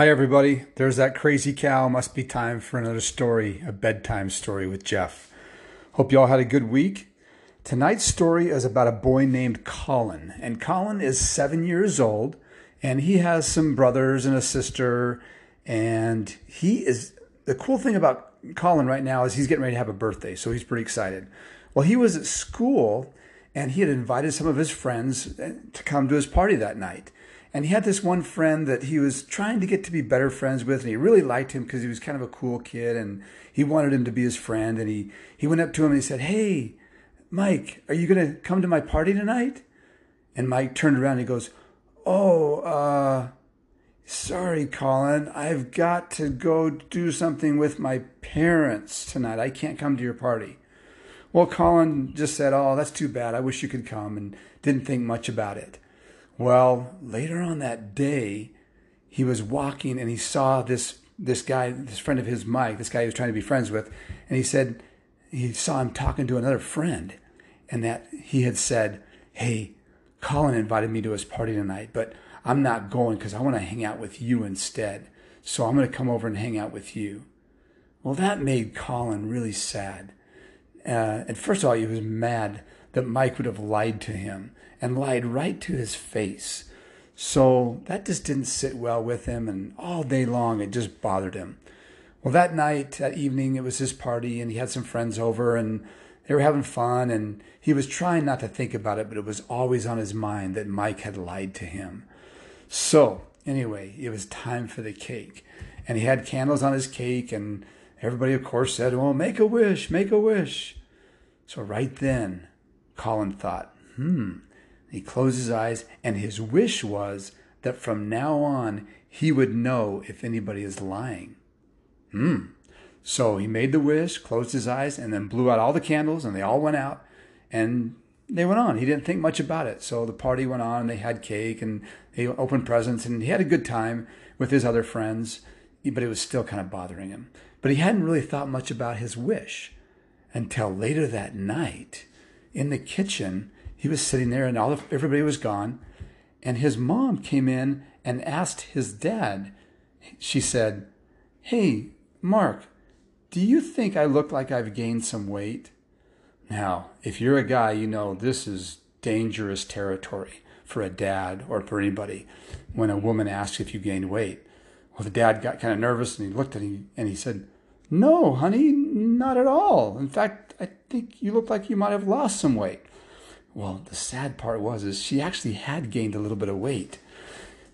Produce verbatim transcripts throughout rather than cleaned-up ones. Hi everybody, there's that crazy cow. Must be time for another story, a bedtime story with Jeff. Hope you all had a good week. Tonight's story is about a boy named Colin, and Colin is seven years old, and he has some brothers and a sister, and he is, the cool thing about Colin right now is he's getting ready to have a birthday, so he's pretty excited. Well, he was at school, and he had invited some of his friends to come to his party that night. And he had this one friend that he was trying to get to be better friends with, and he really liked him because he was kind of a cool kid, and he wanted him to be his friend. And he, he went up to him and he said, "Hey, Mike, are you going to come to my party tonight?" And Mike turned around and he goes, "Oh, uh, sorry, Colin, I've got to go do something with my parents tonight. I can't come to your party." Well, Colin just said, "Oh, that's too bad. I wish you could come," and didn't think much about it. Well, later on that day, he was walking and he saw this this guy, this friend of his, Mike, this guy he was trying to be friends with, and he said he saw him talking to another friend, and that he had said, "Hey, Colin invited me to his party tonight, but I'm not going because I want to hang out with you instead. So I'm going to come over and hang out with you." Well, that made Colin really sad. Uh, and first of all, he was mad that Mike would have lied to him and lied right to his face. So that just didn't sit well with him, and all day long it just bothered him. Well, that night, that evening, it was his party, and he had some friends over, and they were having fun, and he was trying not to think about it, but it was always on his mind that Mike had lied to him. So anyway, it was time for the cake, and he had candles on his cake, and everybody, of course, said, "Well, make a wish, make a wish." So right then, Colin thought, hmm. He closed his eyes, and his wish was that from now on, he would know if anybody is lying. Hmm. So he made the wish, closed his eyes, and then blew out all the candles, and they all went out, and they went on. He didn't think much about it. So the party went on, and they had cake, and they opened presents, and he had a good time with his other friends, but it was still kind of bothering him. But he hadn't really thought much about his wish until later that night. In the kitchen, he was sitting there, and all of, everybody was gone. And his mom came in and asked his dad. She said, "Hey, Mark, do you think I look like I've gained some weight?" Now, if you're a guy, you know this is dangerous territory for a dad or for anybody when a woman asks if you gained weight. Well, the dad got kind of nervous, and he looked at him, and he said, "No, honey, not at all. In fact, I think you look like you might have lost some weight." Well, the sad part was is she actually had gained a little bit of weight,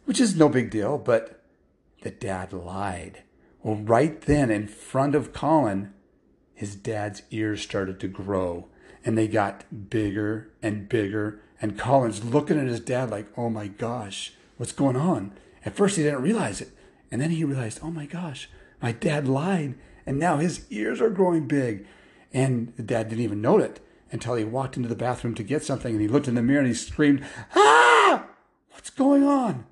which is no big deal, but the dad lied. Well, right then, in front of Colin, his dad's ears started to grow, and they got bigger and bigger, and Colin's looking at his dad like, oh my gosh, what's going on? At first, he didn't realize it, and then he realized, oh my gosh, my dad lied, and now his ears are growing big. And the dad didn't even know it until he walked into the bathroom to get something, and he looked in the mirror and he screamed, "Ah! What's going on?"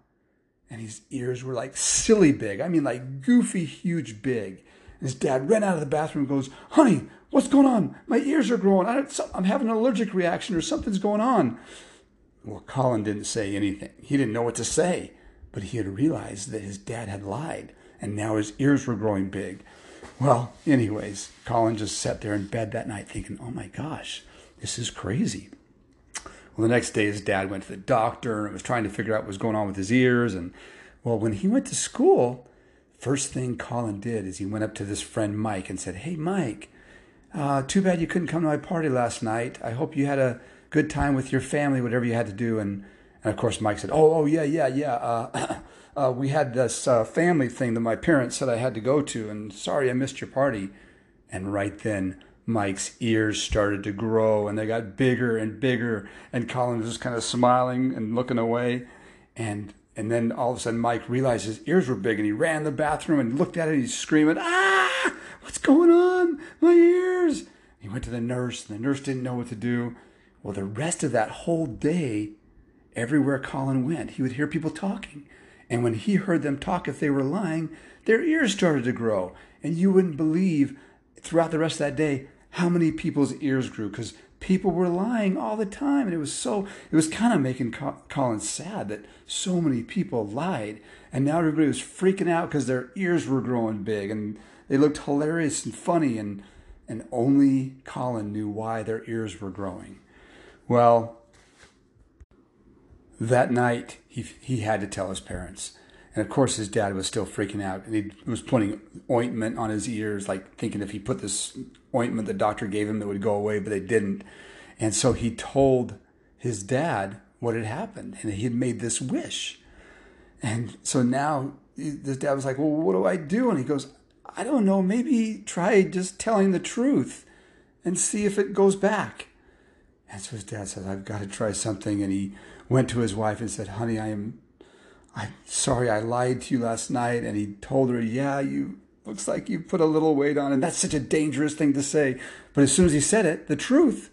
And his ears were like silly big. I mean, like goofy, huge big. And his dad ran out of the bathroom and goes, "Honey, what's going on? My ears are growing. I don't, I'm having an allergic reaction or something's going on." Well, Colin didn't say anything. He didn't know what to say, but he had realized that his dad had lied, and now his ears were growing big. Well, anyways, Colin just sat there in bed that night thinking, oh my gosh, this is crazy. Well, the next day his dad went to the doctor and was trying to figure out what was going on with his ears. And well, when he went to school, first thing Colin did is he went up to this friend Mike and said, "Hey, Mike, uh, too bad you couldn't come to my party last night. I hope you had a good time with your family, whatever you had to do." And, and of course, Mike said, oh, oh yeah, yeah, yeah. Uh, Uh, we had this uh, family thing that my parents said I had to go to, and sorry I missed your party. And right then, Mike's ears started to grow, and they got bigger and bigger, and Colin was just kind of smiling and looking away. And and then all of a sudden, Mike realized his ears were big, and he ran in the bathroom and looked at it, and he's screaming, "Ah! What's going on? My ears!" He went to the nurse, and the nurse didn't know what to do. Well, the rest of that whole day, everywhere Colin went, he would hear people talking. And when he heard them talk, if they were lying, their ears started to grow. And you wouldn't believe throughout the rest of that day how many people's ears grew, because people were lying all the time. And it was so, it was kind of making Colin sad that so many people lied. And now everybody was freaking out because their ears were growing big and they looked hilarious and funny. And, and only Colin knew why their ears were growing. Well, that night he, he had to tell his parents. And of course his dad was still freaking out, and he was putting ointment on his ears, like thinking if he put this ointment the doctor gave him that would go away, but it didn't. And so he told his dad what had happened, and he had made this wish. And so now his dad was like, well, what do I do? And he goes, I don't know, maybe try just telling the truth and see if it goes back. And so his dad says, I've got to try something. And he went to his wife and said, honey, I am I'm sorry I lied to you last night. And he told her, yeah, you looks like you put a little weight on. And that's such a dangerous thing to say. But as soon as he said it, the truth,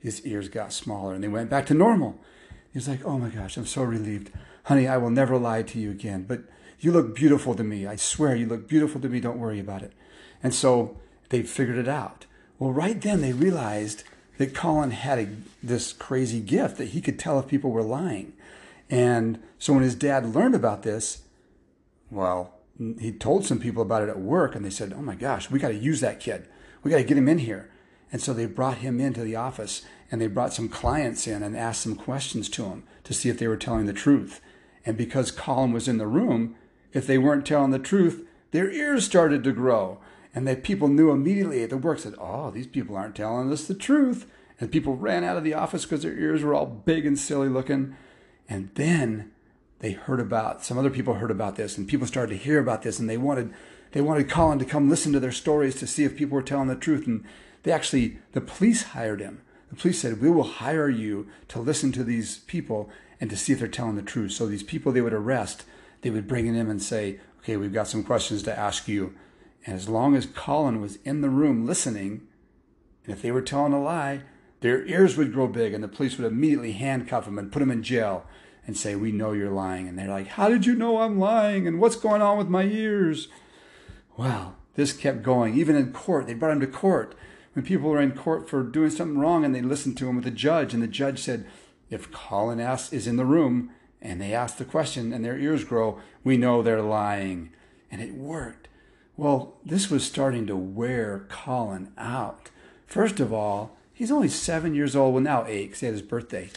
his ears got smaller and they went back to normal. He was like, oh my gosh, I'm so relieved. Honey, I will never lie to you again. But you look beautiful to me. I swear you look beautiful to me. Don't worry about it. And so they figured it out. Well, right then they realized that Colin had a, this crazy gift that he could tell if people were lying. And so when his dad learned about this, well, he told some people about it at work, and they said, oh my gosh, we got to use that kid. We got to get him in here. And so they brought him into the office, and they brought some clients in and asked some questions to him to see if they were telling the truth. And because Colin was in the room, if they weren't telling the truth, their ears started to grow. And that people knew immediately at the work, said, oh, these people aren't telling us the truth. And people ran out of the office because their ears were all big and silly looking. And then they heard about, some other people heard about this, and people started to hear about this, and they wanted they wanted Colin to come listen to their stories to see if people were telling the truth. And they actually, the police hired him. The police said, we will hire you to listen to these people and to see if they're telling the truth. So these people they would arrest, they would bring in him and say, okay, we've got some questions to ask you. And as long as Colin was in the room listening, and if they were telling a lie, their ears would grow big, and the police would immediately handcuff him and put him in jail and say, we know you're lying. And they're like, how did you know I'm lying? And what's going on with my ears? Wow, this kept going. Even in court, they brought him to court. When people were in court for doing something wrong, and they listened to him with the judge, and the judge said, if Colin asks, is in the room, and they ask the question, and their ears grow, we know they're lying. And it worked. Well, this was starting to wear Colin out. First of all, he's only seven years old. Well, now eight, because he had his birthday.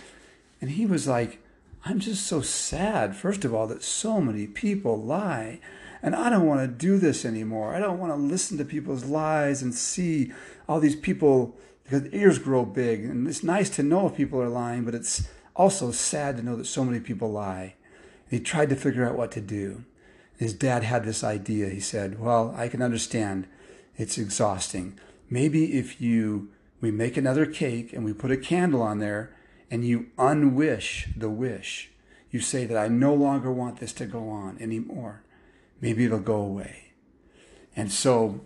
And he was like, I'm just so sad, first of all, that so many people lie. And I don't want to do this anymore. I don't want to listen to people's lies and see all these people, because ears grow big. And it's nice to know if people are lying, but it's also sad to know that so many people lie. And he tried to figure out what to do. His dad had this idea. He said, well, I can understand. It's exhausting. Maybe if you, we make another cake and we put a candle on there and you unwish the wish. You say that I no longer want this to go on anymore. Maybe it'll go away. And so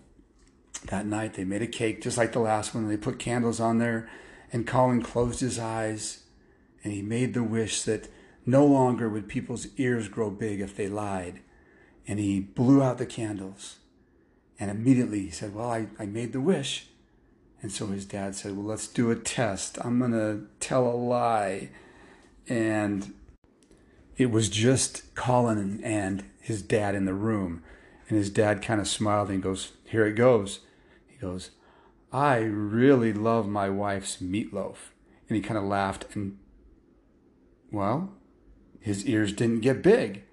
that night they made a cake just like the last one. They put candles on there, and Colin closed his eyes and he made the wish that no longer would people's ears grow big if they lied. And he blew out the candles. And immediately he said, well, I, I made the wish. And so his dad said, well, let's do a test. I'm going to tell a lie. And it was just Colin and his dad in the room. And his dad kind of smiled and goes, here it goes. He goes, I really love my wife's meatloaf. And he kind of laughed. And, well, his ears didn't get big.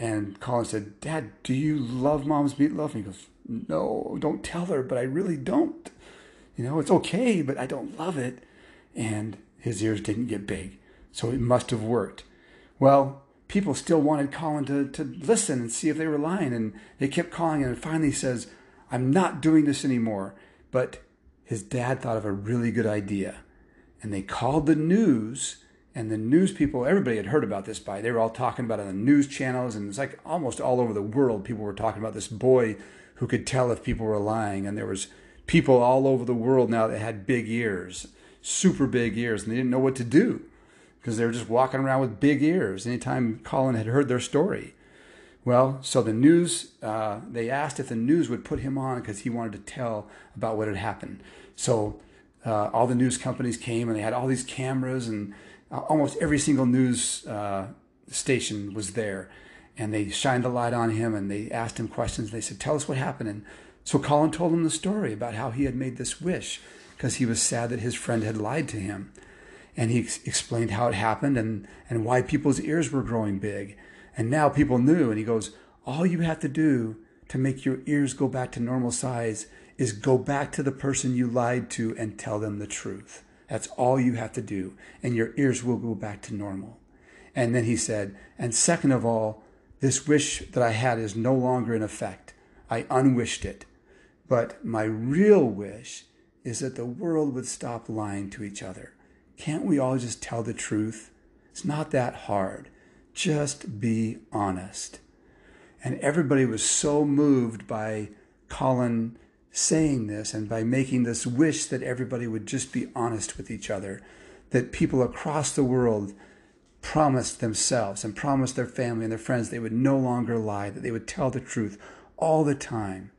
And Colin said, Dad, do you love Mom's meatloaf? And he goes, no, don't tell her, but I really don't. You know, it's okay, but I don't love it. And his ears didn't get big. So it must have worked. Well, people still wanted Colin to, to listen and see if they were lying. And they kept calling him. And finally he says, I'm not doing this anymore. But his dad thought of a really good idea. And they called the news. And the news people, everybody had heard about this by. They were all talking about it on the news channels. And it's like almost all over the world, people were talking about this boy who could tell if people were lying. And there was people all over the world now that had big ears, super big ears. And they didn't know what to do because they were just walking around with big ears anytime Colin had heard their story. Well, so the news, uh, they asked if the news would put him on because he wanted to tell about what had happened. So uh, all the news companies came and they had all these cameras, and uh, almost every single news uh, station was there. And they shined the light on him and they asked him questions. They said, tell us what happened. And so Colin told him the story about how he had made this wish because he was sad that his friend had lied to him. And he ex explained how it happened and, and why people's ears were growing big. And now people knew. And he goes, all you have to do to make your ears go back to normal size is go back to the person you lied to and tell them the truth. That's all you have to do. And your ears will go back to normal. And then he said, and second of all, this wish that I had is no longer in effect. I unwished it. But my real wish is that the world would stop lying to each other. Can't we all just tell the truth? It's not that hard. Just be honest. And everybody was so moved by Colin saying this and by making this wish that everybody would just be honest with each other, that people across the world promised themselves and promised their family and their friends they would no longer lie, that they would tell the truth all the time.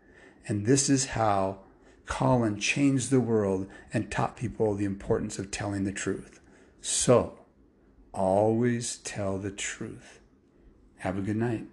And this is how Colin changed the world and taught people the importance of telling the truth. So, always tell the truth. Have a good night.